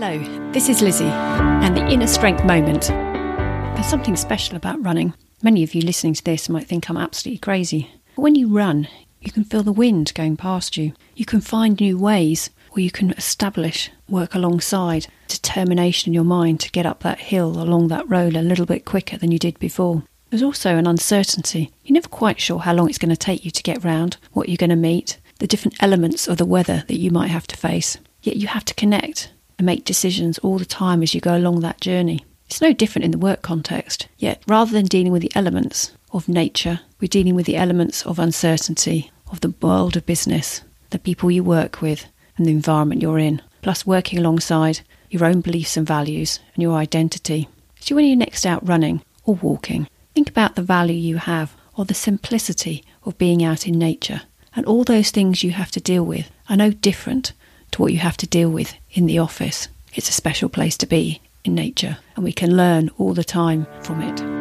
Hello, this is Lizzie and the Inner Strength Moment. There's something special about running. Many of you listening to this might think I'm absolutely crazy. But when you run, you can feel the wind going past you. You can find new ways, or you can establish work alongside determination in your mind to get up that hill, along that road a little bit quicker than you did before. There's also an uncertainty. You're never quite sure how long it's going to take you to get round, what you're going to meet, the different elements of the weather that you might have to face. Yet you have to connect and make decisions all the time as you go along that journey. It's no different in the work context, yet rather than dealing with the elements of nature, we're dealing with the elements of uncertainty, of the world of business, the people you work with and the environment you're in, plus working alongside your own beliefs and values and your identity. So when you're next out running or walking, think about the value you have or the simplicity of being out in nature and all those things you have to deal with are no different to what you have to deal with in the office. It's a special place to be in nature, and we can learn all the time from it.